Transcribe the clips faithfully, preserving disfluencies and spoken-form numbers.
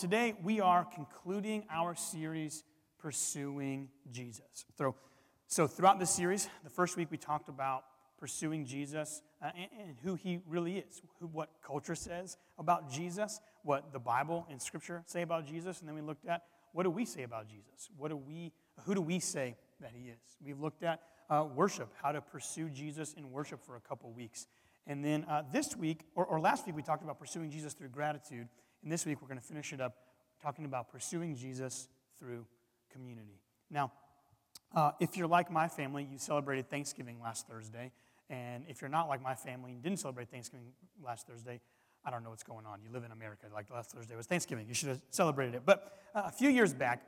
today we are concluding our series, Pursuing Jesus. So throughout this series, the first week we talked about pursuing Jesus uh, and, and who he really is, who, what culture says about Jesus, what the Bible and Scripture say about Jesus, and then we looked at what do we say about Jesus? What do we? Who do we say that he is? We've looked at uh, worship, how to pursue Jesus in worship for a couple weeks. And then uh, this week, or, or last week, we talked about pursuing Jesus through gratitude. And this week, we're going to finish it up talking about pursuing Jesus through community. Now, uh, if you're like my family, you celebrated Thanksgiving last Thursday. And if you're not like my family and didn't celebrate Thanksgiving last Thursday, I don't know what's going on. You live in America. Like last Thursday was Thanksgiving. You should have celebrated it. But uh, a few years back,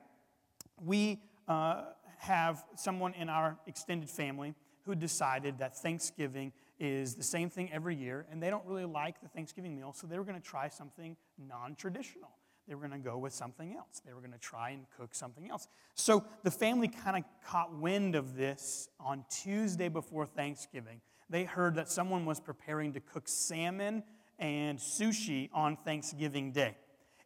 we uh, have someone in our extended family who decided that Thanksgiving is the same thing every year, and they don't really like the Thanksgiving meal, so they were going to try something non-traditional. They were going to go with something else. They were going to try and cook something else. So the family kind of caught wind of this on Tuesday before Thanksgiving. They heard that someone was preparing to cook salmon and sushi on Thanksgiving Day.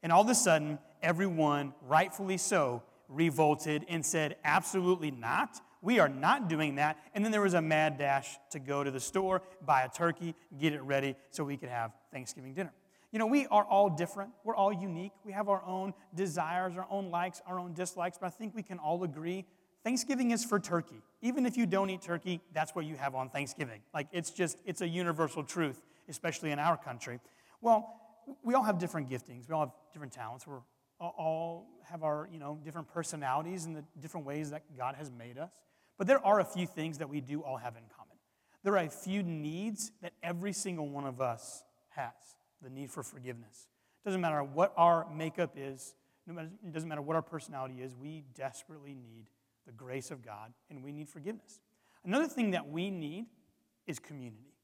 And all of a sudden, everyone, rightfully so, revolted and said, absolutely not. We are not doing that. And then there was a mad dash to go to the store, buy a turkey, get it ready so we could have Thanksgiving dinner. You know, we are all different. We're all unique. We have our own desires, our own likes, our own dislikes. But I think we can all agree Thanksgiving is for turkey. Even if you don't eat turkey, that's what you have on Thanksgiving. Like, it's just, it's a universal truth, especially in our country. Well, we all have different giftings. We all have different talents. We're all have our, you know, different personalities and the different ways that God has made us. But there are a few things that we do all have in common. There are a few needs that every single one of us has. The need for forgiveness. It doesn't matter what our makeup is. It doesn't matter what our personality is. We desperately need the grace of God, and we need forgiveness. Another thing that we need is community.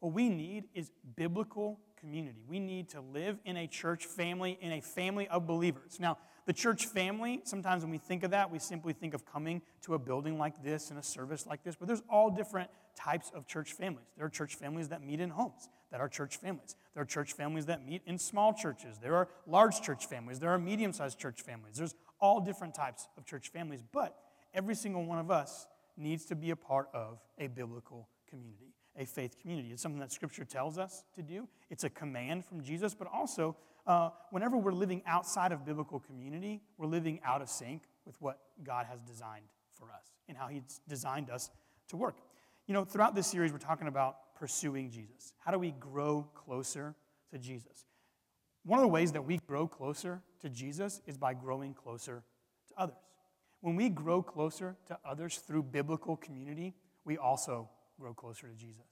What we need is biblical community. We need to live in a church family, in a family of believers. Now, the church family, sometimes when we think of that, we simply think of coming to a building like this and a service like this, but there's all different types of church families. There are church families that meet in homes that are church families. There are church families that meet in small churches. There are large church families. There are medium-sized church families. There's all different types of church families, but every single one of us needs to be a part of a biblical community. A faith community. It's something that Scripture tells us to do. It's a command from Jesus, but also uh, whenever we're living outside of biblical community, we're living out of sync with what God has designed for us and how he's designed us to work. You know, throughout this series, we're talking about pursuing Jesus. How do we grow closer to Jesus? One of the ways that we grow closer to Jesus is by growing closer to others. When we grow closer to others through biblical community, we also grow closer to Jesus.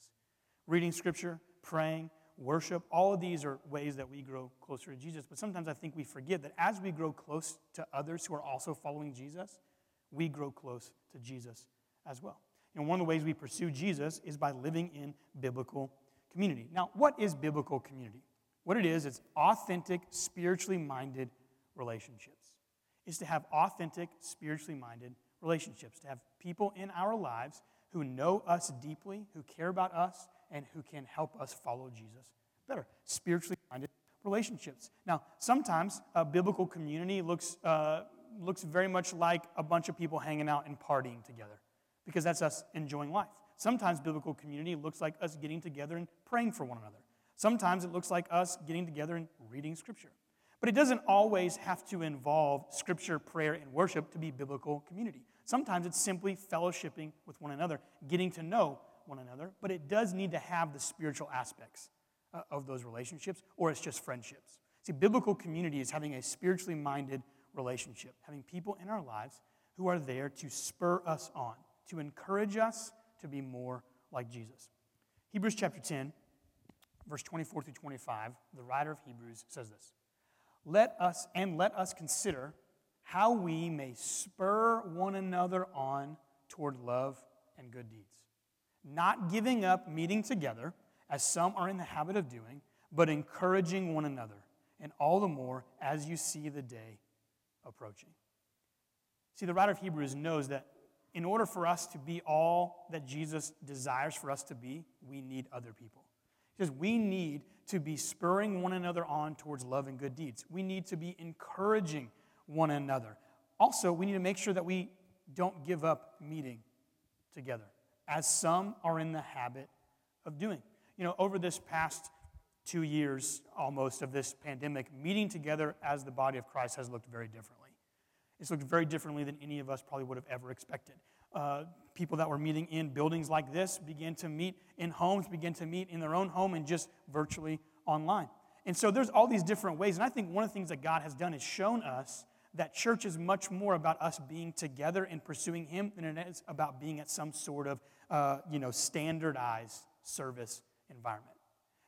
Reading Scripture, praying, worship, all of these are ways that we grow closer to Jesus. But sometimes I think we forget that as we grow close to others who are also following Jesus, we grow close to Jesus as well. And one of the ways we pursue Jesus is by living in biblical community. Now, what is biblical community? What it is, it's authentic, spiritually minded relationships. It's to have authentic, spiritually minded relationships, to have people in our lives who know us deeply, who care about us, and who can help us follow Jesus better. Spiritually minded relationships. Now, sometimes a biblical community looks uh, looks very much like a bunch of people hanging out and partying together, because that's us enjoying life. Sometimes biblical community looks like us getting together and praying for one another. Sometimes it looks like us getting together and reading Scripture. But it doesn't always have to involve Scripture, prayer, and worship to be biblical community. Sometimes it's simply fellowshipping with one another, getting to know one another, but it does need to have the spiritual aspects of those relationships, or it's just friendships. See, biblical community is having a spiritually minded relationship, having people in our lives who are there to spur us on, to encourage us to be more like Jesus. Hebrews chapter ten, verse twenty-four through twenty-five, the writer of Hebrews says this, Let us, and let us consider how we may spur one another on toward love and good deeds, not giving up meeting together, as some are in the habit of doing, but encouraging one another, and all the more as you see the day approaching. See, the writer of Hebrews knows that in order for us to be all that Jesus desires for us to be, we need other people. He says we need to be spurring one another on towards love and good deeds. We need to be encouraging one another. Also, we need to make sure that we don't give up meeting together, as some are in the habit of doing. You know, over this past two years almost of this pandemic, meeting together as the body of Christ has looked very differently. It's looked very differently than any of us probably would have ever expected. Uh, people that were meeting in buildings like this began to meet in homes, began to meet in their own home and just virtually online. And so there's all these different ways. And I think one of the things that God has done is shown us that church is much more about us being together and pursuing Him than it is about being at some sort of uh, you know, standardized service environment.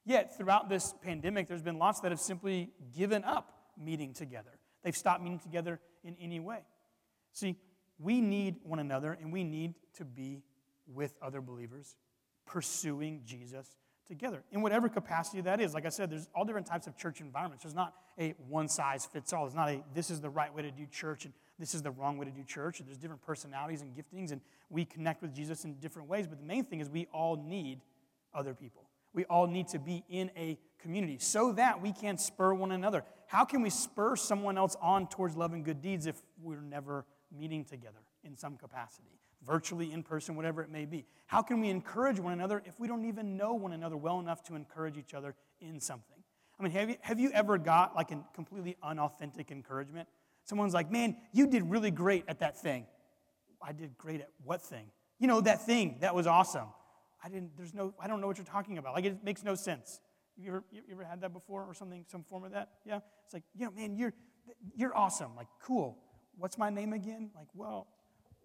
Yet throughout this pandemic, there's been lots that have simply given up meeting together. They've stopped meeting together in any way. See, we need one another, and we need to be with other believers, pursuing Jesus together in whatever capacity that is. Like I said, there's all different types of church environments. There's not a one-size-fits-all. There's not a this is the right way to do church and this is the wrong way to do church. There's different personalities and giftings, and we connect with Jesus in different ways. But the main thing is we all need other people. We all need to be in a community so that we can spur one another. How can we spur someone else on towards love and good deeds if we're never meeting together in some capacity, virtually, in person, whatever it may be? How can we encourage one another if we don't even know one another well enough to encourage each other in something? I mean, have you, have you ever got like a completely unauthentic encouragement? Someone's like, man, you did really great at that thing. I did great at what thing? You know, that thing, that was awesome. I didn't, there's no, I don't know what you're talking about. Like, it makes no sense. You ever, you ever had that before or something, some form of that? Yeah? It's like, you know, man, you're, you're awesome. Like, cool. What's my name again? Like, well,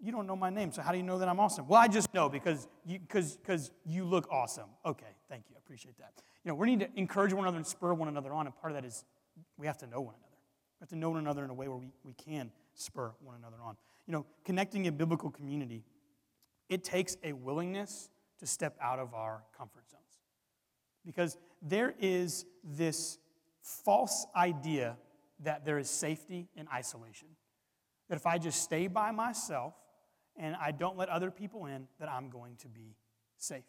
you don't know my name, so how do you know that I'm awesome? Well, I just know because you, cause, cause you look awesome. Okay, thank you. I appreciate that. You know, we need to encourage one another and spur one another on, and part of that is we have to know one another. We have to know one another in a way where we, we can spur one another on. You know, connecting in biblical community, it takes a willingness to step out of our comfort zones. Because there is this false idea that there is safety in isolation. That if I just stay by myself and I don't let other people in, that I'm going to be safe.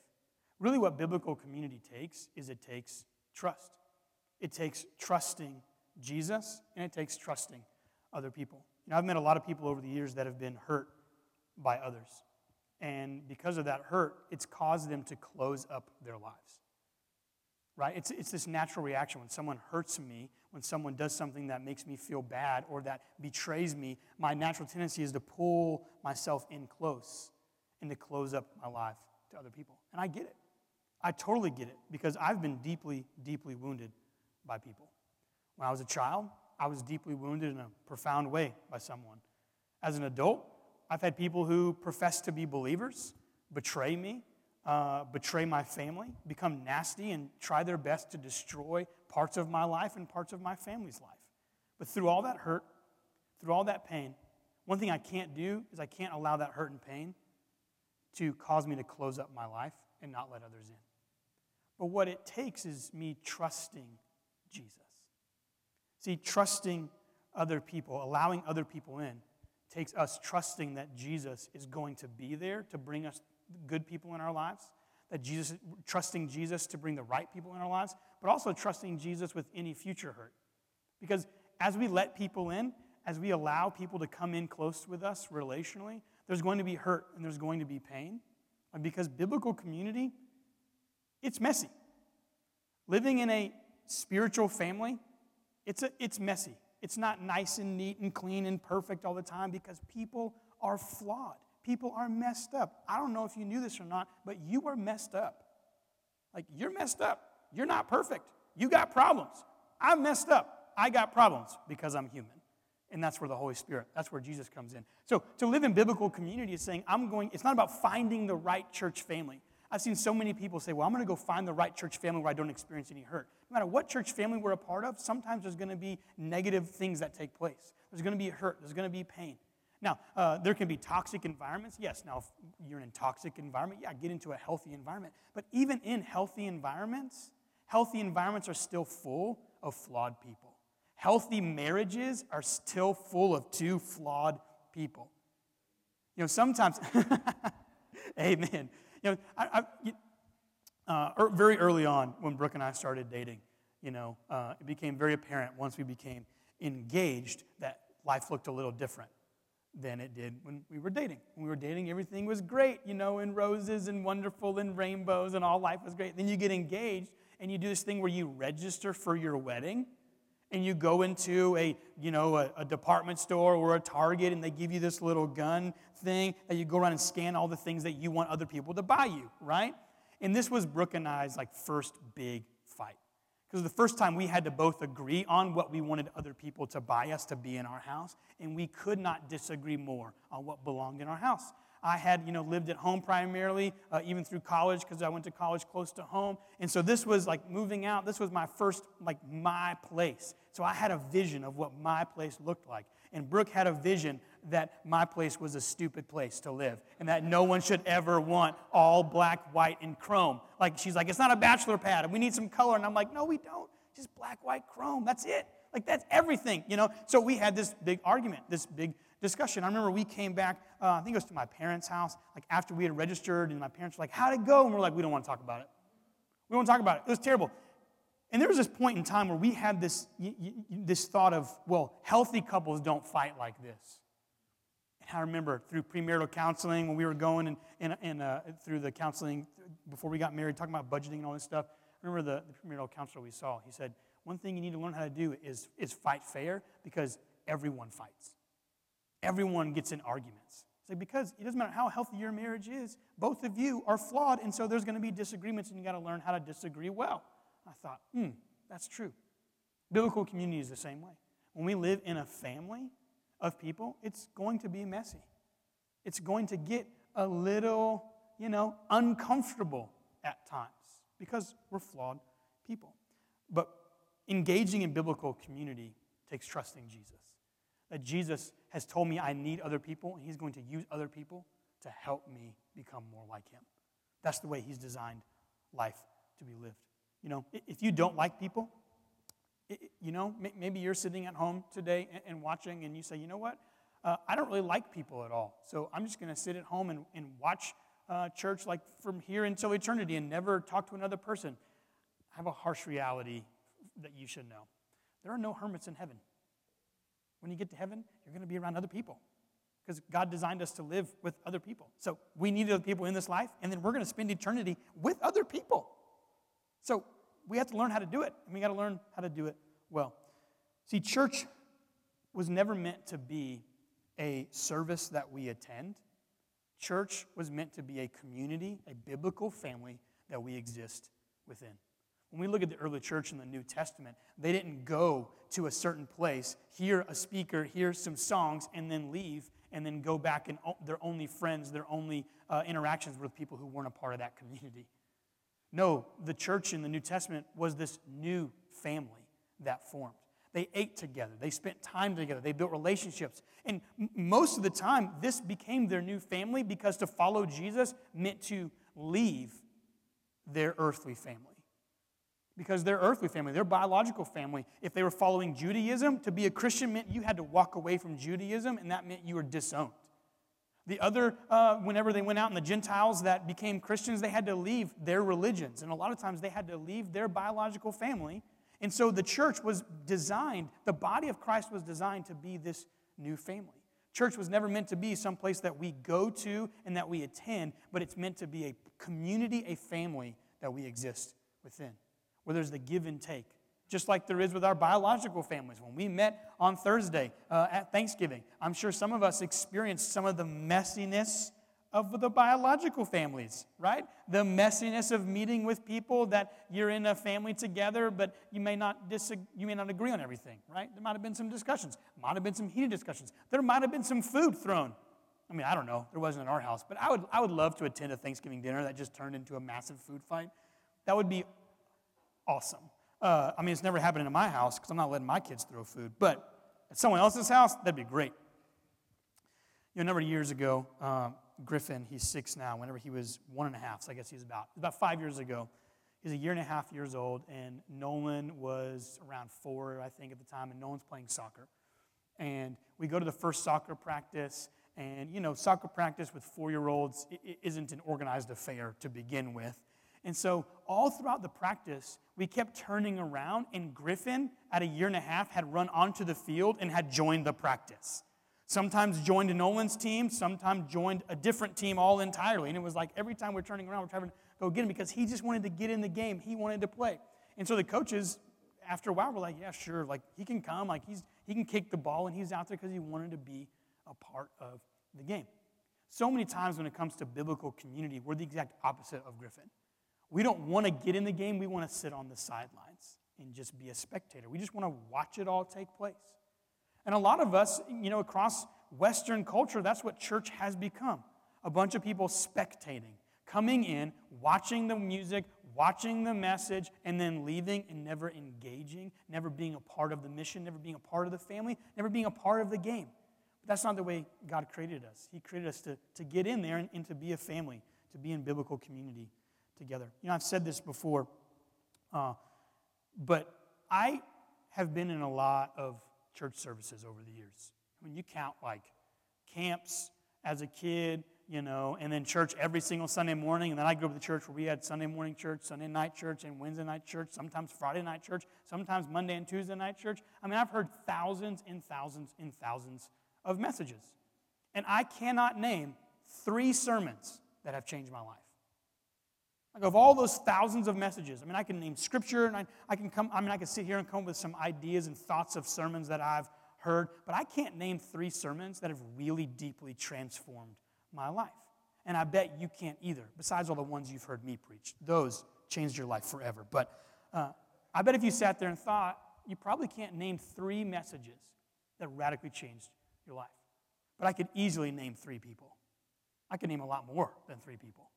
Really what biblical community takes is it takes trust. It takes trusting Jesus, and it takes trusting other people. You know, I've met a lot of people over the years that have been hurt by others. And because of that hurt, it's caused them to close up their lives, right? It's, it's this natural reaction. When someone hurts me, when someone does something that makes me feel bad or that betrays me, my natural tendency is to pull myself in close and to close up my life to other people. And I get it. I totally get it because I've been deeply, deeply wounded by people. When I was a child, I was deeply wounded in a profound way by someone. As an adult, I've had people who profess to be believers betray me, uh, betray my family, become nasty, and try their best to destroy parts of my life and parts of my family's life. But through all that hurt, through all that pain, one thing I can't do is I can't allow that hurt and pain to cause me to close up my life and not let others in. But what it takes is me trusting Jesus. See, trusting other people, allowing other people in, takes us trusting that Jesus is going to be there to bring us good people in our lives, that Jesus, trusting Jesus to bring the right people in our lives, but also trusting Jesus with any future hurt. Because as we let people in, as we allow people to come in close with us relationally, there's going to be hurt and there's going to be pain. Because biblical community, it's messy. Living in a spiritual family, it's a, it's messy. It's not nice and neat and clean and perfect all the time because people are flawed. People are messed up. I don't know if you knew this or not, but you are messed up. Like, you're messed up. You're not perfect. You got problems. I'm messed up. I got problems because I'm human. And that's where the Holy Spirit, that's where Jesus comes in. So to live in biblical community is saying, I'm going, it's not about finding the right church family. I've seen so many people say, well, I'm going to go find the right church family where I don't experience any hurt. No matter what church family we're a part of, sometimes there's going to be negative things that take place. There's going to be hurt. There's going to be pain. Now, uh, there can be toxic environments. Yes, now if you're in a toxic environment, yeah, get into a healthy environment. But even in healthy environments, healthy environments are still full of flawed people. Healthy marriages are still full of two flawed people. You know, sometimes, amen. You know, I, I, uh, very early on when Brooke and I started dating. You know, uh, it became very apparent once we became engaged that life looked a little different than it did when we were dating. When we were dating, everything was great, you know, and roses and wonderful and rainbows and all life was great. Then you get engaged and you do this thing where you register for your wedding and you go into a, you know, a, a department store or a Target and they give you this little gun thing that you go around and scan all the things that you want other people to buy you, right? And this was Brooke and I's like first big fight. Because the first time we had to both agree on what we wanted other people to buy us to be in our house, and we could not disagree more on what belonged in our house. I had, you know, lived at home primarily, uh, even through college, because I went to college close to home. And so this was like moving out. This was my first, like, my place. So I had a vision of what my place looked like. And Brooke had a vision that my place was a stupid place to live and that no one should ever want all black, white, and chrome. Like, she's like, it's not a bachelor pad. We need some color. And I'm like, no, we don't. Just black, white, chrome. That's it. Like, that's everything, you know. So we had this big argument, this big discussion. I remember we came back, uh, I think it was to my parents' house, like after we had registered, and my parents were like, how'd it go? And we're like, we don't want to talk about it. We don't want to talk about it. It was terrible. And there was this point in time where we had this, y- y- this thought of, well, healthy couples don't fight like this. And I remember through premarital counseling, when we were going and, and, and uh, through the counseling before we got married, talking about budgeting and all this stuff, I remember the, the premarital counselor we saw, he said, one thing you need to learn how to do is, is fight fair, because everyone fights. Everyone gets in arguments. It's like, because it doesn't matter how healthy your marriage is, both of you are flawed, and so there's going to be disagreements, and you got to learn how to disagree well. I thought, hmm, that's true. Biblical community is the same way. When we live in a family of people, it's going to be messy. It's going to get a little, you know, uncomfortable at times because we're flawed people. But engaging in biblical community takes trusting Jesus. That Jesus has told me I need other people, and he's going to use other people to help me become more like him. That's the way he's designed life to be lived. You know, if you don't like people, you know, maybe you're sitting at home today and watching, and you say, you know what, uh, I don't really like people at all, so I'm just going to sit at home and, and watch uh, church like from here until eternity and never talk to another person. I have a harsh reality that you should know. There are no hermits in heaven. When you get to heaven, you're going to be around other people because God designed us to live with other people. So we need other people in this life, and then we're going to spend eternity with other people. So we have to learn how to do it, and we got to learn how to do it well. See, church was never meant to be a service that we attend. Church was meant to be a community, a biblical family that we exist within. When we look at the early church in the New Testament, they didn't go to a certain place, hear a speaker, hear some songs, and then leave, and then go back and their only friends, their only uh, interactions were with people who weren't a part of that community. No, the church in the New Testament was this new family that formed. They ate together. They spent time together. They built relationships. And m- most of the time, this became their new family because to follow Jesus meant to leave their earthly family. Because their earthly family, their biological family, if they were following Judaism, to be a Christian meant you had to walk away from Judaism, and that meant you were disowned. The other, uh, whenever they went out and the Gentiles that became Christians, they had to leave their religions. And a lot of times they had to leave their biological family. And so the church was designed, the body of Christ was designed to be this new family. Church was never meant to be some place that we go to and that we attend, but it's meant to be a community, a family that we exist within, where there's the give and take. Just like there is with our biological families. When we met on Thursday uh, at Thanksgiving, I'm sure some of us experienced some of the messiness of the biological families, right? The messiness of meeting with people that you're in a family together, but you may not disagree, you may not agree on everything, right? There might have been some discussions. Might have been some heated discussions. There might have been some food thrown. I mean, I don't know. There wasn't in our house, but I would I would love to attend a Thanksgiving dinner that just turned into a massive food fight. That would be awesome. Uh, I mean, it's never happening in my house because I'm not letting my kids throw food. But at someone else's house, that'd be great. You know, a number of years ago, um, Griffin, he's six now, whenever he was one and a half, so I guess he was about, about five years ago. He was a year and a half years old, and Nolan was around four, I think, at the time, and Nolan's playing soccer. And we go to the first soccer practice, and, you know, soccer practice with four-year-olds isn't an organized affair to begin with. And so all throughout the practice, we kept turning around, and Griffin, at a year and a half, had run onto the field and had joined the practice. Sometimes joined Nolan's team, sometimes joined a different team all entirely. And it was like every time we're turning around, we're trying to go get him because he just wanted to get in the game. He wanted to play. And so the coaches, after a while, were like, yeah, sure, like he can come. Like he's he can kick the ball, and he's out there because he wanted to be a part of the game. So many times when it comes to biblical community, we're the exact opposite of Griffin. We don't want to get in the game. We want to sit on the sidelines and just be a spectator. We just want to watch it all take place. And a lot of us, you know, across Western culture, that's what church has become. A bunch of people spectating, coming in, watching the music, watching the message, and then leaving and never engaging, never being a part of the mission, never being a part of the family, never being a part of the game. But that's not the way God created us. He created us to, to get in there and, and to be a family, to be in biblical community together. You know, I've said this before, uh, but I have been in a lot of church services over the years. I mean, you count like camps as a kid, you know, and then church every single Sunday morning. And then I grew up at the church where we had Sunday morning church, Sunday night church, and Wednesday night church, sometimes Friday night church, sometimes Monday and Tuesday night church. I mean, I've heard thousands and thousands and thousands of messages. And I cannot name three sermons that have changed my life. Like of all those thousands of messages, I mean, I can name scripture, and I, I can come. I mean, I can sit here and come up with some ideas and thoughts of sermons that I've heard, but I can't name three sermons that have really deeply transformed my life. And I bet you can't either. Besides all the ones you've heard me preach, those changed your life forever. But uh, I bet if you sat there and thought, you probably can't name three messages that radically changed your life. But I could easily name three people. I could name a lot more than three people.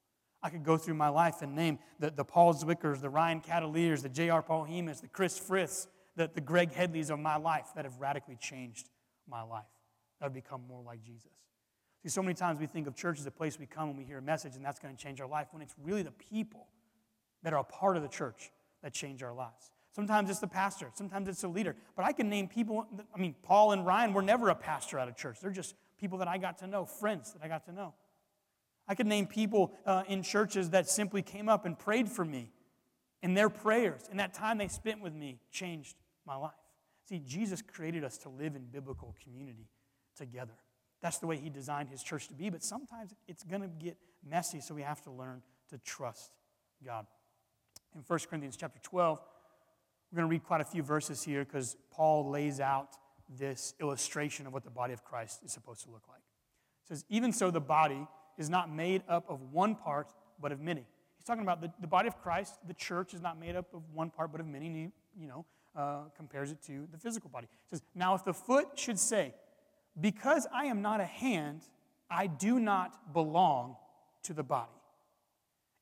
I could go through my life and name the, the Paul Zwickers, the Ryan Cataliers, the J R. Paul Hemis, the Chris Friths, the, the Greg Headleys of my life that have radically changed my life. That I've become more like Jesus. See, so many times we think of church as a place we come and we hear a message and that's going to change our life, when it's really the people that are a part of the church that change our lives. Sometimes it's the pastor. Sometimes it's the leader. But I can name people. I mean, Paul and Ryan were never a pastor at a church. They're just people that I got to know, friends that I got to know. I could name people uh, in churches that simply came up and prayed for me. And their prayers and that time they spent with me changed my life. See, Jesus created us to live in biblical community together. That's the way he designed his church to be. But sometimes it's going to get messy, so we have to learn to trust God. In First Corinthians chapter twelve, we're going to read quite a few verses here because Paul lays out this illustration of what the body of Christ is supposed to look like. It says, even so the body is not made up of one part, but of many. He's talking about the, the body of Christ, the church, is not made up of one part, but of many, and he, you know, uh, compares it to the physical body. He says, now if the foot should say, because I am not a hand, I do not belong to the body,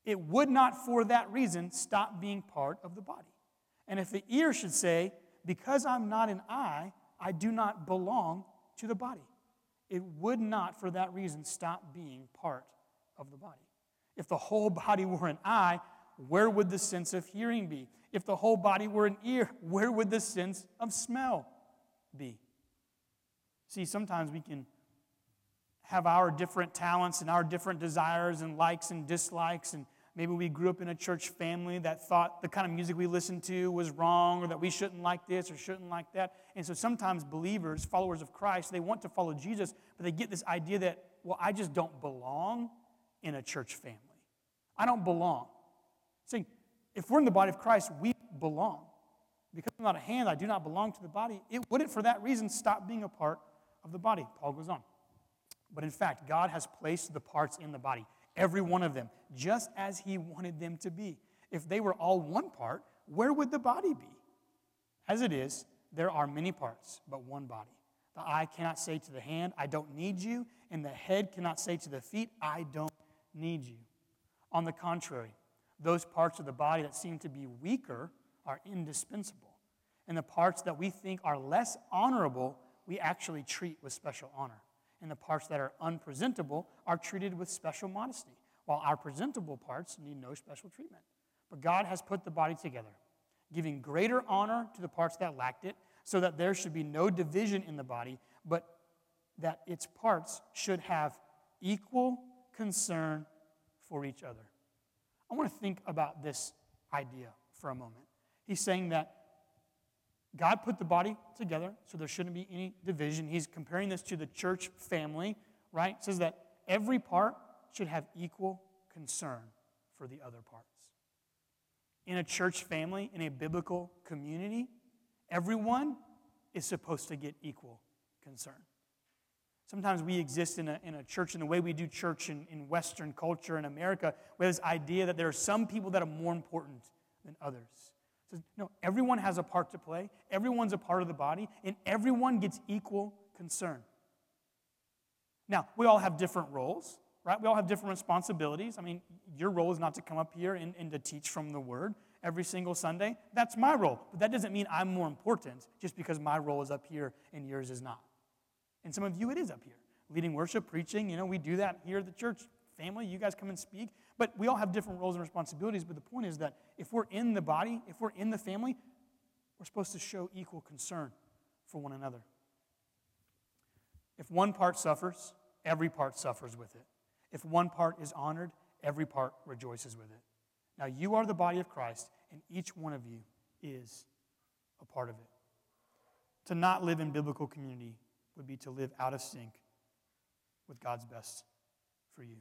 it would not for that reason stop being part of the body. And if the ear should say, because I'm not an eye, I do not belong to the body, it would not for that reason stop being part of the body. If the whole body were an eye, where would the sense of hearing be? If the whole body were an ear, where would the sense of smell be? See, sometimes we can have our different talents and our different desires and likes and dislikes, and maybe we grew up in a church family that thought the kind of music we listened to was wrong, or that we shouldn't like this or shouldn't like that. And so sometimes believers, followers of Christ, they want to follow Jesus, but they get this idea that, well, I just don't belong in a church family. I don't belong. Saying, if we're in the body of Christ, we belong. Because I'm not a hand, I do not belong to the body. It wouldn't for that reason stop being a part of the body. Paul goes on. But in fact, God has placed the parts in the body, every one of them, just as he wanted them to be. If they were all one part, where would the body be? As it is, there are many parts, but one body. The eye cannot say to the hand, I don't need you, and the head cannot say to the feet, I don't need you. On the contrary, those parts of the body that seem to be weaker are indispensable, and the parts that we think are less honorable, we actually treat with special honor. And the parts that are unpresentable are treated with special modesty, while our presentable parts need no special treatment. But God has put the body together, giving greater honor to the parts that lacked it, so that there should be no division in the body, but that its parts should have equal concern for each other. I I want to think about this idea for a moment. He's saying that God put the body together, so there shouldn't be any division. He's comparing this to the church family, right? It says that every part should have equal concern for the other parts. In a church family, in a biblical community, everyone is supposed to get equal concern. Sometimes we exist in a, in a church, in the way we do church in, in Western culture, in America, we have this idea that there are some people that are more important than others. No, everyone has a part to play. Everyone's a part of the body, and everyone gets equal concern. Now, we all have different roles, right? We all have different responsibilities. I mean, your role is not to come up here and, and to teach from the Word every single Sunday. That's my role, but that doesn't mean I'm more important just because my role is up here and yours is not. And some of you, it is up here. Leading worship, preaching, you know, we do that here at the church family. You guys come and speak. But we all have different roles and responsibilities, but the point is that if we're in the body, if we're in the family, we're supposed to show equal concern for one another. If one part suffers, every part suffers with it. If one part is honored, every part rejoices with it. Now you are the body of Christ, and each one of you is a part of it. To not live in biblical community would be to live out of sync with God's best for you.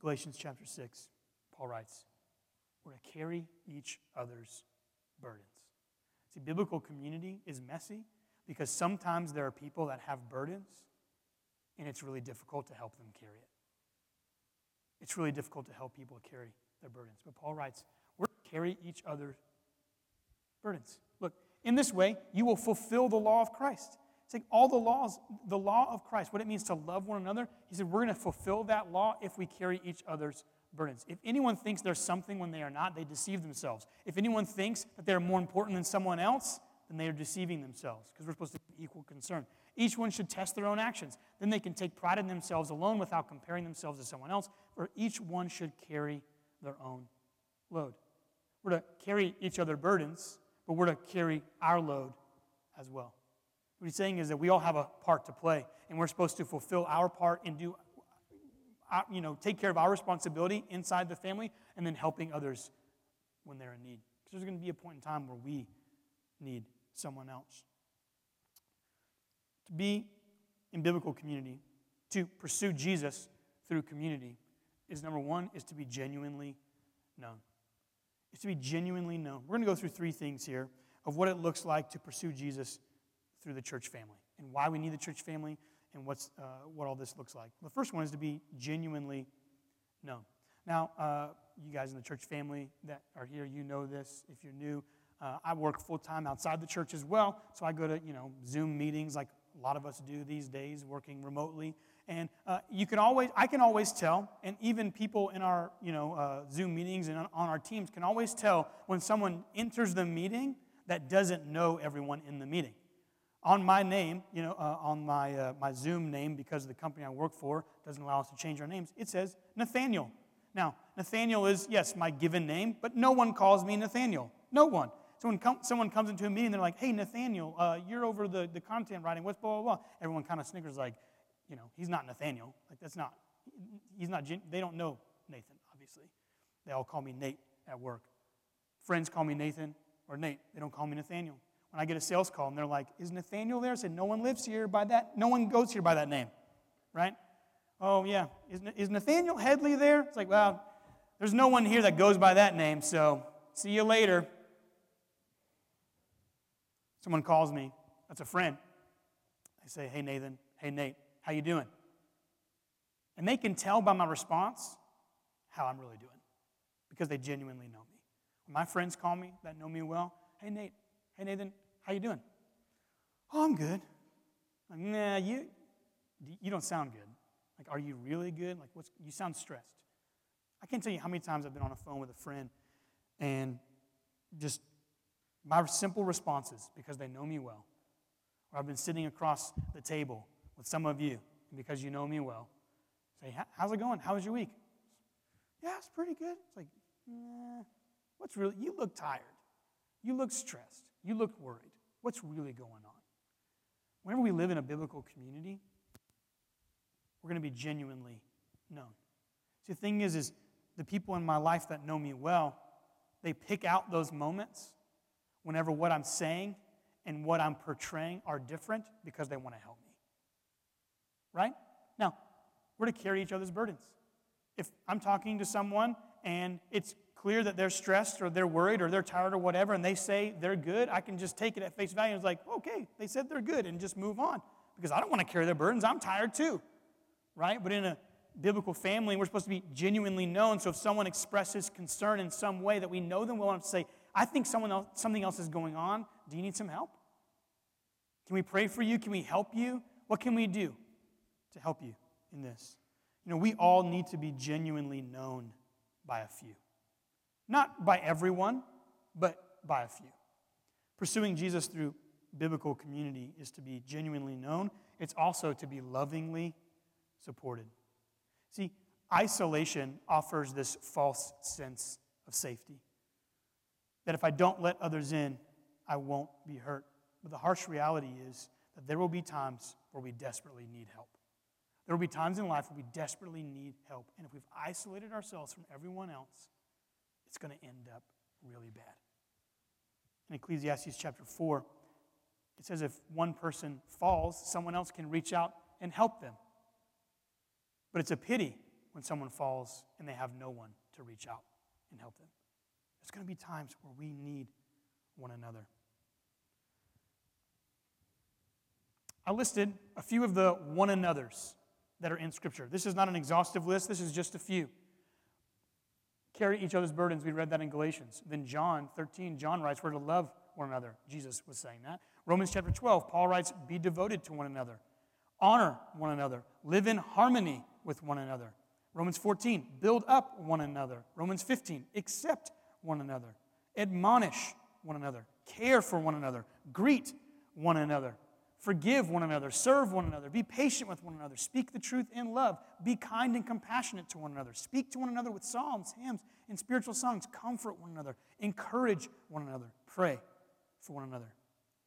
Galatians chapter six, Paul writes, we're to carry each other's burdens. See, biblical community is messy because sometimes there are people that have burdens and it's really difficult to help them carry it. It's really difficult to help people carry their burdens. But Paul writes, we're to carry each other's burdens. Look, in this way, you will fulfill the law of Christ. It's like all the laws, the law of Christ, what it means to love one another. He said, we're going to fulfill that law if we carry each other's burdens. If anyone thinks there's something when they are not, they deceive themselves. If anyone thinks that they're more important than someone else, then they are deceiving themselves, because we're supposed to have equal concern. Each one should test their own actions. Then they can take pride in themselves alone without comparing themselves to someone else, for each one should carry their own load. We're to carry each other's burdens, but we're to carry our load as well. What he's saying is that we all have a part to play, and we're supposed to fulfill our part and do, you know, take care of our responsibility inside the family, and then helping others when they're in need. Because there's going to be a point in time where we need someone else. To be in biblical community, to pursue Jesus through community, is number one, is to be genuinely known. It's to be genuinely known. We're going to go through three things here of what it looks like to pursue Jesus through the church family, and why we need the church family, and what's uh, what all this looks like. The first one is to be genuinely known. Now, uh, you guys in the church family that are here, you know this. If you're new, uh, I work full-time outside the church as well, so I go to, you know, Zoom meetings like a lot of us do these days, working remotely. And uh, you can always, I can always tell, and even people in our, you know, uh, Zoom meetings and on our teams can always tell when someone enters the meeting that doesn't know everyone in the meeting. On my name, you know, uh, on my uh, my Zoom name, because the company I work for doesn't allow us to change our names, it says Nathaniel. Now, Nathaniel is, yes, my given name, but no one calls me Nathaniel. No one. So when com- someone comes into a meeting, they're like, hey, Nathaniel, uh, you're over the, the content writing, what's blah, blah, blah. Everyone kind of snickers like, you know, he's not Nathaniel. Like, that's not, he's not, gen- they don't know Nathan, obviously. They all call me Nate at work. Friends call me Nathan or Nate. They don't call me Nathaniel. When I get a sales call and they're like, is Nathaniel there? I said, no one lives here by that, no one goes here by that name, right? Oh, yeah, is, is Nathaniel Headley there? It's like, well, there's no one here that goes by that name, so see you later. Someone calls me, that's a friend. I say, hey, Nathan, hey, Nate, how you doing? And they can tell by my response how I'm really doing, because they genuinely know me. When my friends call me that know me well, hey, Nate, hey, Nathan, how you doing? Oh, I'm good. Like, nah, you you don't sound good. Like, are you really good? Like, what's you sound stressed. I can't tell you how many times I've been on a phone with a friend and just my simple responses, because they know me well, or I've been sitting across the table with some of you, and because you know me well, say, how's it going? How was your week? Yeah, it's pretty good. It's like, nah, what's really, you look tired. You look stressed. You look worried. What's really going on? Whenever we live in a biblical community, we're going to be genuinely known. See, the thing is, is the people in my life that know me well, they pick out those moments whenever what I'm saying and what I'm portraying are different because they want to help me. Right? Now, we're to carry each other's burdens. If I'm talking to someone and it's clear that they're stressed or they're worried or they're tired or whatever, and they say they're good, I can just take it at face value. It's like, okay, they said they're good, and just move on. Because I don't want to carry their burdens. I'm tired too. Right? But in a biblical family, we're supposed to be genuinely known. So if someone expresses concern in some way that we know them well enough to say, I think someone else, something else is going on. Do you need some help? Can we pray for you? Can we help you? What can we do to help you in this? You know, we all need to be genuinely known by a few. Not by everyone, but by a few. Pursuing Jesus through biblical community is to be genuinely known. It's also to be lovingly supported. See, isolation offers this false sense of safety. That if I don't let others in, I won't be hurt. But the harsh reality is that there will be times where we desperately need help. There will be times in life where we desperately need help. And if we've isolated ourselves from everyone else, it's going to end up really bad. In Ecclesiastes chapter four, it says if one person falls, someone else can reach out and help them. But it's a pity when someone falls and they have no one to reach out and help them. There's going to be times where we need one another. I listed a few of the one another's that are in Scripture. This is not an exhaustive list. This is just a few. Carry each other's burdens. We read that in Galatians. Then John thirteen, John writes, we're to love one another. Jesus was saying that. Romans chapter twelve, Paul writes, be devoted to one another. Honor one another. Live in harmony with one another. Romans fourteen, build up one another. Romans fifteen, accept one another. Admonish one another. Care for one another. Greet one another. Forgive one another. Serve one another. Be patient with one another. Speak the truth in love. Be kind and compassionate to one another. Speak to one another with psalms, hymns, and spiritual songs. Comfort one another. Encourage one another. Pray for one another.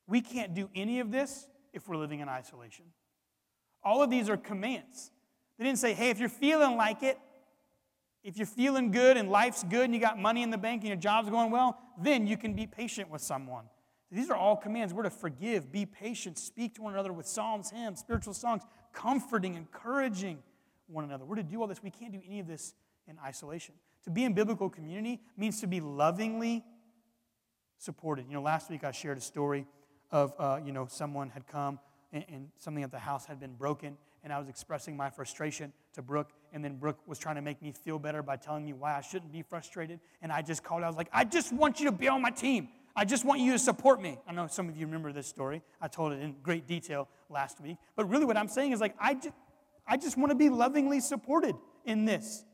We can't do any of this if we're living in isolation. All of these are commands. They didn't say, hey, if you're feeling like it, if you're feeling good and life's good and you got money in the bank and your job's going well, then you can be patient with someone. These are all commands. We're to forgive, be patient, speak to one another with psalms, hymns, spiritual songs, comforting, encouraging one another. We're to do all this. We can't do any of this in isolation. To be in biblical community means to be lovingly supported. You know, last week I shared a story of, uh, you know, someone had come and, and something at the house had been broken, and I was expressing my frustration to Brooke, and then Brooke was trying to make me feel better by telling me why I shouldn't be frustrated, and I just called out. I was like, I just want you to be on my team. I just want you to support me. I know some of you remember this story. I told it in great detail last week. But really what I'm saying is, like, I just, I just want to be lovingly supported in this.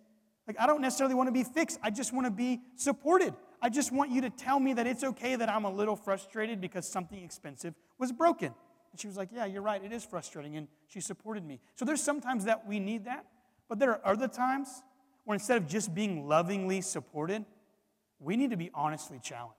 Like, I don't necessarily want to be fixed. I just want to be supported. I just want you to tell me that it's okay that I'm a little frustrated because something expensive was broken. And she was like, yeah, you're right. It is frustrating. And she supported me. So there's sometimes that we need that. But there are other times where instead of just being lovingly supported, we need to be honestly challenged.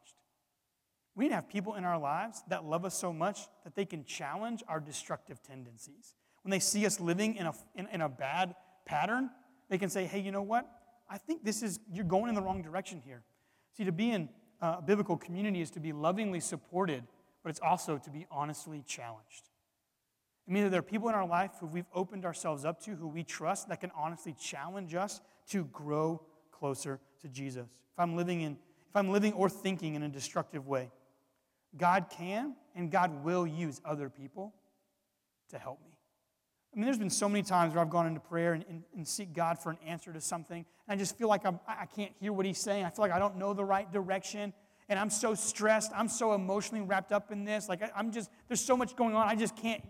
We need to have people in our lives that love us so much that they can challenge our destructive tendencies. When they see us living in a, in, in a bad pattern, they can say, hey, you know what? I think this is, you're going in the wrong direction here. See, to be in uh, a biblical community is to be lovingly supported, but it's also to be honestly challenged. I mean, there are people in our life who we've opened ourselves up to, who we trust, that can honestly challenge us to grow closer to Jesus. If I'm living in, if I'm living or thinking in a destructive way, God can and God will use other people to help me. I mean, there's been so many times where I've gone into prayer and, and, and seek God for an answer to something, and I just feel like I'm, I can't hear what He's saying. I feel like I don't know the right direction, and I'm so stressed. I'm so emotionally wrapped up in this. Like, I, I'm just, there's so much going on. I just can't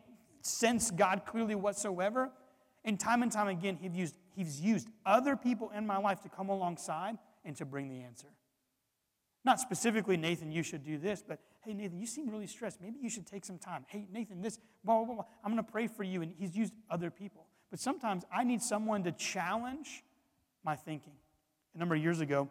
sense God clearly whatsoever. And time and time again, He've used, he's used other people in my life to come alongside and to bring the answer. Not specifically, Nathan, you should do this, but hey, Nathan, you seem really stressed. Maybe you should take some time. Hey, Nathan, this, blah, blah, blah, blah. I'm going to pray for you, and He's used other people. But sometimes I need someone to challenge my thinking. A number of years ago,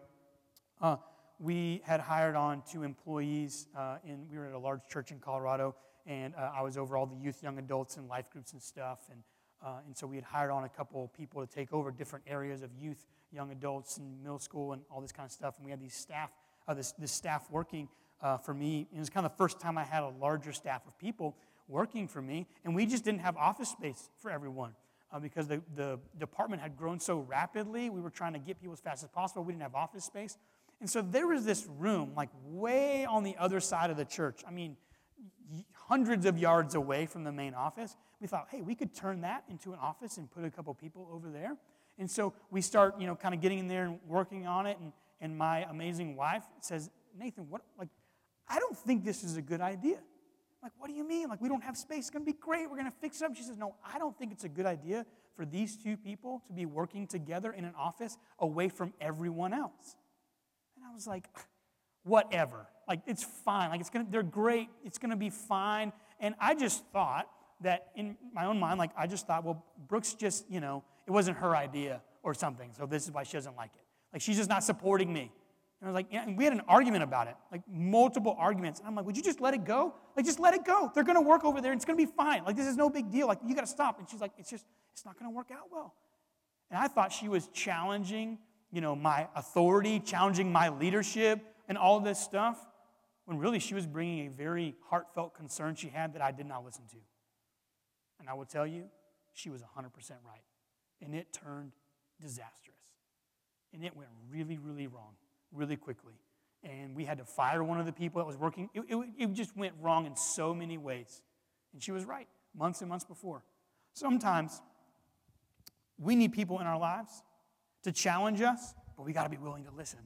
uh, we had hired on two employees, uh, in, we were at a large church in Colorado, and uh, I was over all the youth, young adults, and life groups and stuff, and Uh, and so we had hired on a couple of people to take over different areas of youth, young adults, and middle school, and all this kind of stuff. And we had these staff, uh, this, this staff working uh, for me. And it was kind of the first time I had a larger staff of people working for me. And we just didn't have office space for everyone uh, because the, the department had grown so rapidly. We were trying to get people as fast as possible. We didn't have office space. And so there was this room, like way on the other side of the church. I mean, hundreds of yards away from the main office. We thought, hey, we could turn that into an office and put a couple people over there. And so we start, you know, kind of getting in there and working on it. And, and my amazing wife says, Nathan, what? Like, I don't think this is a good idea. I'm like, what do you mean? Like, we don't have space. It's going to be great. We're going to fix it up. She says, no, I don't think it's a good idea for these two people to be working together in an office away from everyone else. And I was like, whatever. Like, it's fine. Like, it's gonna, they're great. It's going to be fine. And I just thought that in my own mind, like, I just thought, well, Brooks just, you know, it wasn't her idea or something. So this is why she doesn't like it. Like, she's just not supporting me. And I was like, yeah, and we had an argument about it, like multiple arguments. And I'm like, would you just let it go? Like, just let it go. They're going to work over there, and it's going to be fine. Like, this is no big deal. Like, you got to stop. And she's like, it's just, it's not going to work out well. And I thought she was challenging, you know, my authority, challenging my leadership and all this stuff, when really she was bringing a very heartfelt concern she had that I did not listen to. And I will tell you, she was one hundred percent right. And it turned disastrous. And it went really, really wrong, really quickly. And we had to fire one of the people that was working. It, it, it just went wrong in so many ways. And she was right, months and months before. Sometimes we need people in our lives to challenge us, but we got to be willing to listen.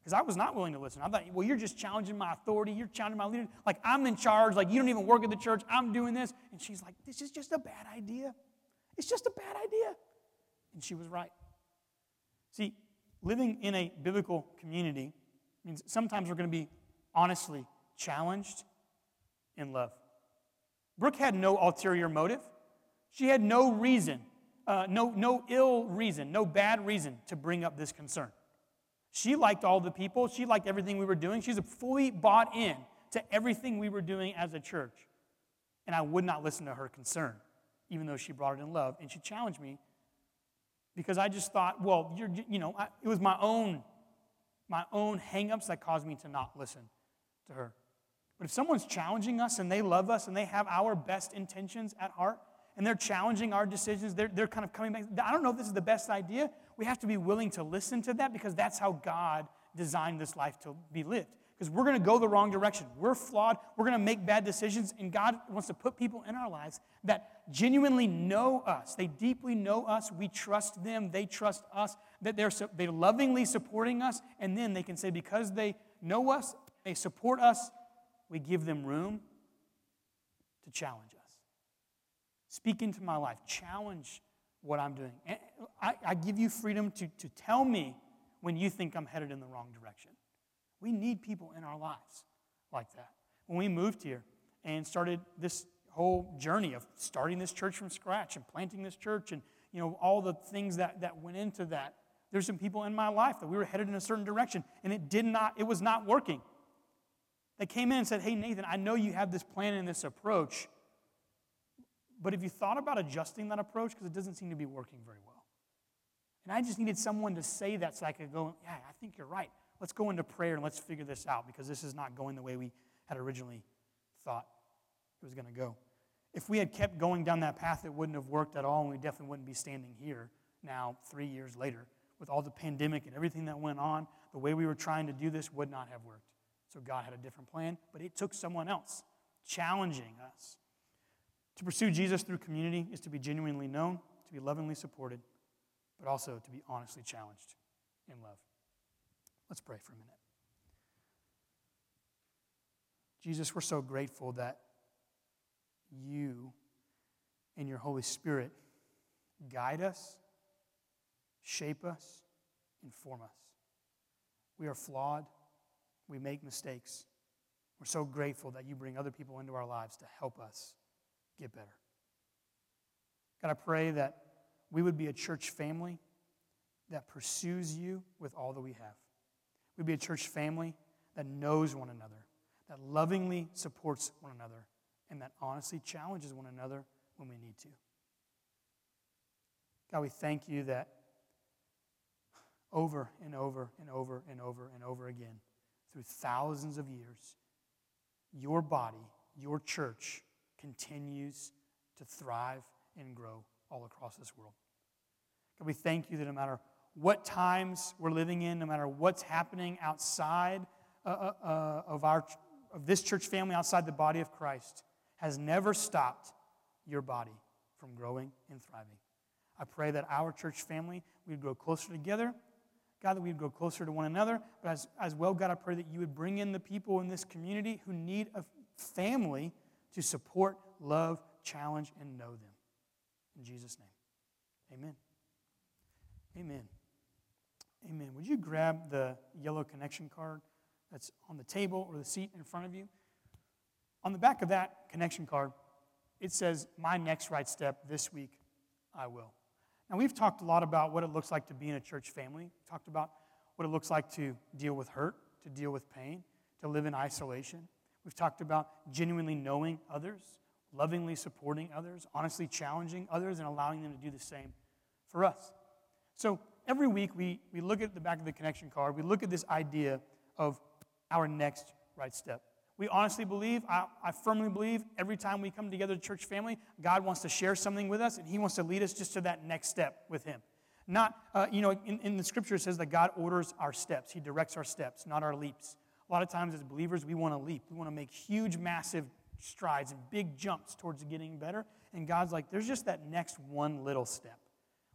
Because I was not willing to listen. I thought, well, you're just challenging my authority. You're challenging my leadership. Like, I'm in charge. Like, you don't even work at the church. I'm doing this. And she's like, this is just a bad idea. It's just a bad idea. And she was right. See, living in a biblical community means sometimes we're going to be honestly challenged in love. Brooke had no ulterior motive. She had no reason, uh, no, no ill reason, no bad reason to bring up this concern. She liked all the people. She liked everything we were doing. She's fully bought in to everything we were doing as a church. And I would not listen to her concern, even though she brought it in love. And she challenged me because I just thought, well, you're, you know, I, it was my own, my own hang-ups that caused me to not listen to her. But if someone's challenging us and they love us and they have our best intentions at heart and they're challenging our decisions, they're, they're kind of coming back, I don't know if this is the best idea. We have to be willing to listen to that because that's how God designed this life to be lived. Because we're going to go the wrong direction. We're flawed. We're going to make bad decisions. And God wants to put people in our lives that genuinely know us. They deeply know us. We trust them. They trust us. That they're, they're lovingly supporting us. And then they can say, because they know us, they support us, we give them room to challenge us. Speak into my life. Challenge what I'm doing. And I, I give you freedom to, to tell me when you think I'm headed in the wrong direction. We need people in our lives like that. When we moved here and started this whole journey of starting this church from scratch and planting this church and, you know, all the things that, that went into that, there's some people in my life that we were headed in a certain direction, and it did not, it was not working. They came in and said, hey, Nathan, I know you have this plan and this approach, but have you thought about adjusting that approach? Because it doesn't seem to be working very well. And I just needed someone to say that so I could go, yeah, I think you're right. Let's go into prayer and let's figure this out because this is not going the way we had originally thought it was going to go. If we had kept going down that path, it wouldn't have worked at all, and we definitely wouldn't be standing here now three years later with all the pandemic and everything that went on. The way we were trying to do this would not have worked. So God had a different plan, but it took someone else challenging us. To pursue Jesus through community is to be genuinely known, to be lovingly supported, but also to be honestly challenged in love. Let's pray for a minute. Jesus, we're so grateful that you and your Holy Spirit guide us, shape us, and form us. We are flawed. We make mistakes. We're so grateful that you bring other people into our lives to help us get better. God, I pray that we would be a church family that pursues you with all that we have. We'd be a church family that knows one another, that lovingly supports one another, and that honestly challenges one another when we need to. God, we thank you that over and over and over and over and over again, through thousands of years, your body, your church, continues to thrive and grow all across this world. God, we thank you that no matter what times we're living in, no matter what's happening outside uh, uh, of our of this church family, outside the body of Christ, has never stopped your body from growing and thriving. I pray that our church family, we'd grow closer together. God, that we'd grow closer to one another. But as, as well, God, I pray that you would bring in the people in this community who need a family to support, love, challenge, and know them. In Jesus' name, amen. Amen. Amen. Would you grab the yellow connection card that's on the table or the seat in front of you? On the back of that connection card, it says, "My next right step this week, I will." Now, we've talked a lot about what it looks like to be in a church family. We've talked about what it looks like to deal with hurt, to deal with pain, to live in isolation. We've talked about genuinely knowing others, lovingly supporting others, honestly challenging others, and allowing them to do the same for us. So every week we, we look at the back of the connection card. We look at this idea of our next right step. We honestly believe, I, I firmly believe, every time we come together as a church family, God wants to share something with us, and he wants to lead us just to that next step with him. Not, uh, you know, in, in the Scripture it says that God orders our steps. He directs our steps, not our leaps. A lot of times as believers, we want to leap. We want to make huge, massive strides and big jumps towards getting better. And God's like, there's just that next one little step.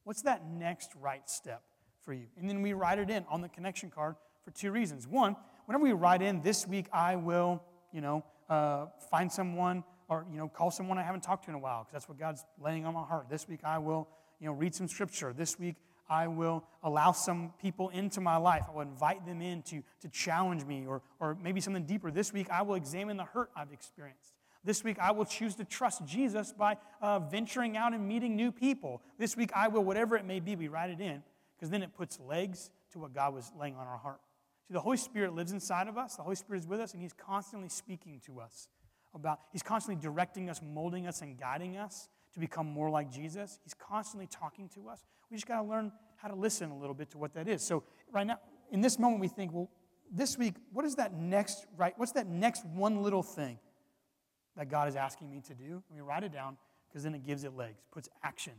What's that next right step for you? And then we write it in on the connection card for two reasons. One, whenever we write in, this week I will... You know, uh, find someone or, you know, call someone I haven't talked to in a while, because that's what God's laying on my heart. This week I will, you know, read some scripture. This week I will allow some people into my life. I will invite them in to, to challenge me or, or maybe something deeper. This week I will examine the hurt I've experienced. This week I will choose to trust Jesus by uh, venturing out and meeting new people. This week I will, whatever it may be, we write it in, because then it puts legs to what God was laying on our heart. See, the Holy Spirit lives inside of us. The Holy Spirit is with us, and he's constantly speaking to us about, he's constantly directing us, molding us, and guiding us to become more like Jesus. He's constantly talking to us. We just got to learn how to listen a little bit to what that is. So right now, in this moment, we think, well, this week, what is that next, right? What's that next one little thing that God is asking me to do? And we write it down, because then it gives it legs, puts action.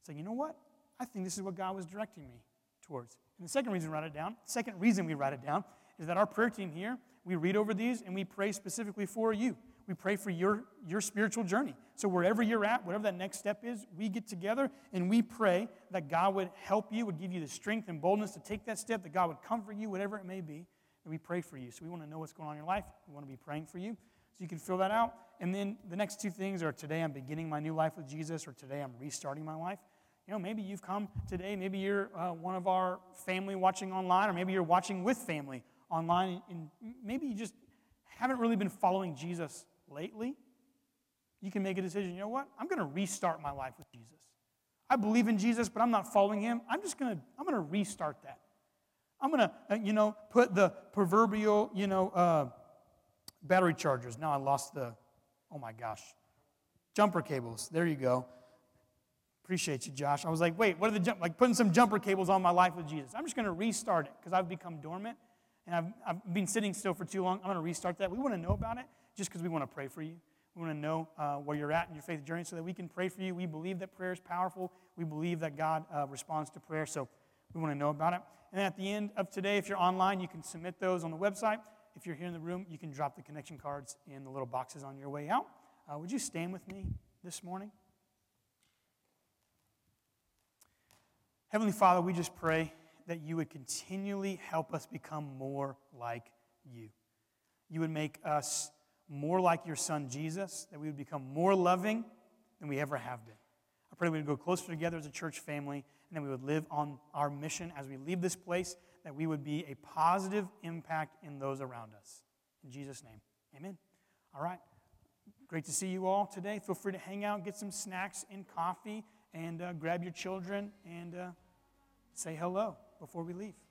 It's like, you know what? I think this is what God was directing me towards. And the second reason we write it down, second reason we write it down, is that our prayer team here, we read over these and we pray specifically for you. We pray for your, your spiritual journey. So wherever you're at, whatever that next step is, we get together and we pray that God would help you, would give you the strength and boldness to take that step, that God would comfort you, whatever it may be, and we pray for you. So we want to know what's going on in your life. We want to be praying for you. So you can fill that out. And then the next two things are, today I'm beginning my new life with Jesus, or today I'm restarting my life. You know, maybe you've come today, maybe you're uh, one of our family watching online, or maybe you're watching with family online, and maybe you just haven't really been following Jesus lately. You can make a decision, you know what, I'm going to restart my life with Jesus. I believe in Jesus, but I'm not following him. I'm just going to, I'm going to restart that. I'm going to, you know, put the proverbial, you know, uh, battery chargers. Now I lost the, oh my gosh, jumper cables. There you go. Appreciate you, Josh. I was like, wait, what are the jump? Like putting some jumper cables on my life with Jesus. I'm just going to restart it, because I've become dormant and I've, I've been sitting still for too long. I'm going to restart that. We want to know about it just because we want to pray for you. We want to know uh, where you're at in your faith journey so that we can pray for you. We believe that prayer is powerful. We believe that God uh, responds to prayer, so we want to know about it. And at the end of today, if you're online, you can submit those on the website. If you're here in the room, you can drop the connection cards in the little boxes on your way out. Uh, would you stand with me this morning? Heavenly Father, we just pray that you would continually help us become more like you. You would make us more like your son, Jesus, that we would become more loving than we ever have been. I pray we would go closer together as a church family, and that we would live on our mission as we leave this place, that we would be a positive impact in those around us. In Jesus' name, amen. All right, great to see you all today. Feel free to hang out, get some snacks and coffee, and uh, grab your children and uh, say hello before we leave.